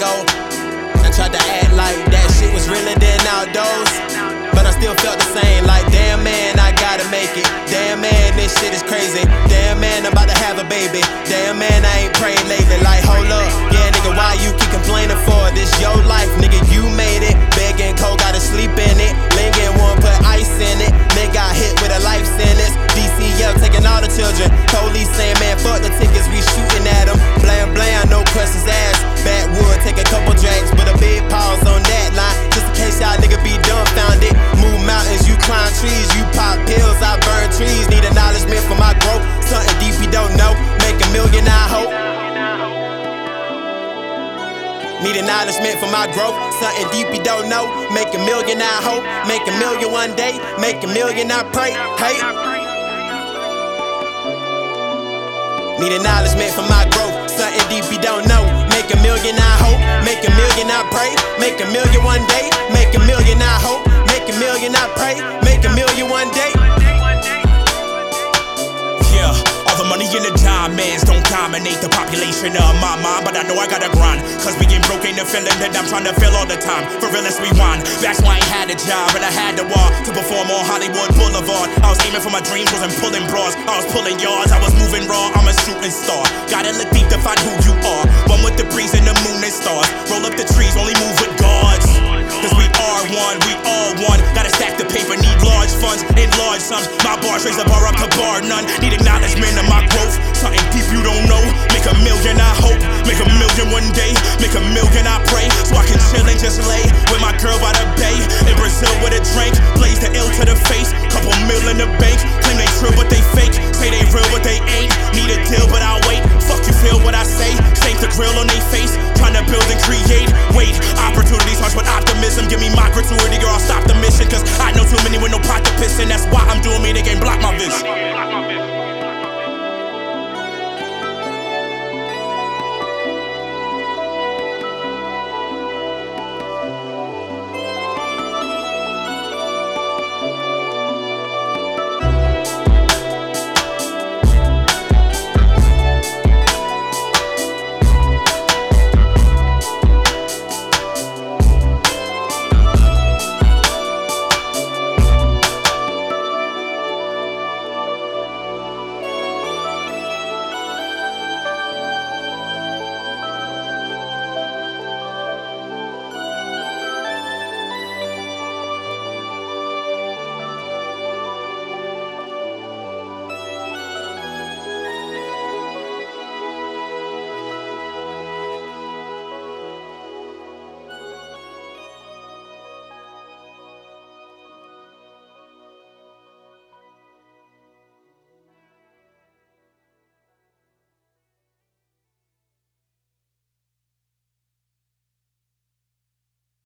ago. I tried to act like that shit was realer than outdoors, but I still felt the same, like damn man, I gotta make it. Damn man, this shit is crazy. Damn man, I'm about to have a baby. Damn man, I ain't praying lately. Like hold up, yeah nigga, why you keep complaining for it? This your life, nigga, you made it. Begging cold, gotta sleep in it. Lingin' one, put ice in it. Nigga got hit with a life sentence. DCL taking all the children. Police saying, man, fuck the tickets, we shooting at them. Blam blam, no questions asked. Backwood, take a couple drinks, but a big pause on that line, just in case y'all nigga be dumbfounded. Move mountains, you climb trees, you pop pills, I burn trees. Need acknowledgement for my growth, something deep you don't know. Make a million, I hope. Need acknowledgement for my growth, something deep you don't know. Make a million, I hope. Make a million one day, make a million, I pray. Hey. Need acknowledgement for my growth, something deep you don't know. Make a million, I hope. Make a million, I pray. Make a million one day, make a million, I hope. Make a million, I pray. Make a million one day. Money and the diamonds don't dominate the population of my mind, but I know I gotta grind, cause being broke ain't a feeling that I'm trying to feel all the time. For real, let's rewind. That's why I ain't had a job and I had to walk to perform on Hollywood Boulevard. I was aiming for my dreams, wasn't pulling bras, I was pulling yards, I was moving raw. I'm a shooting star, gotta look deep to find who you are. One with the breeze and the moon and stars. Roll up the trees, only move with guards, cause we are one, we all one. Gotta stack the paper, need large funds in large sums. My bars raise the bar up to bar none. Need acknowledgement of my growth, something deep you don't know. Make a million, I hope. Make a million one day,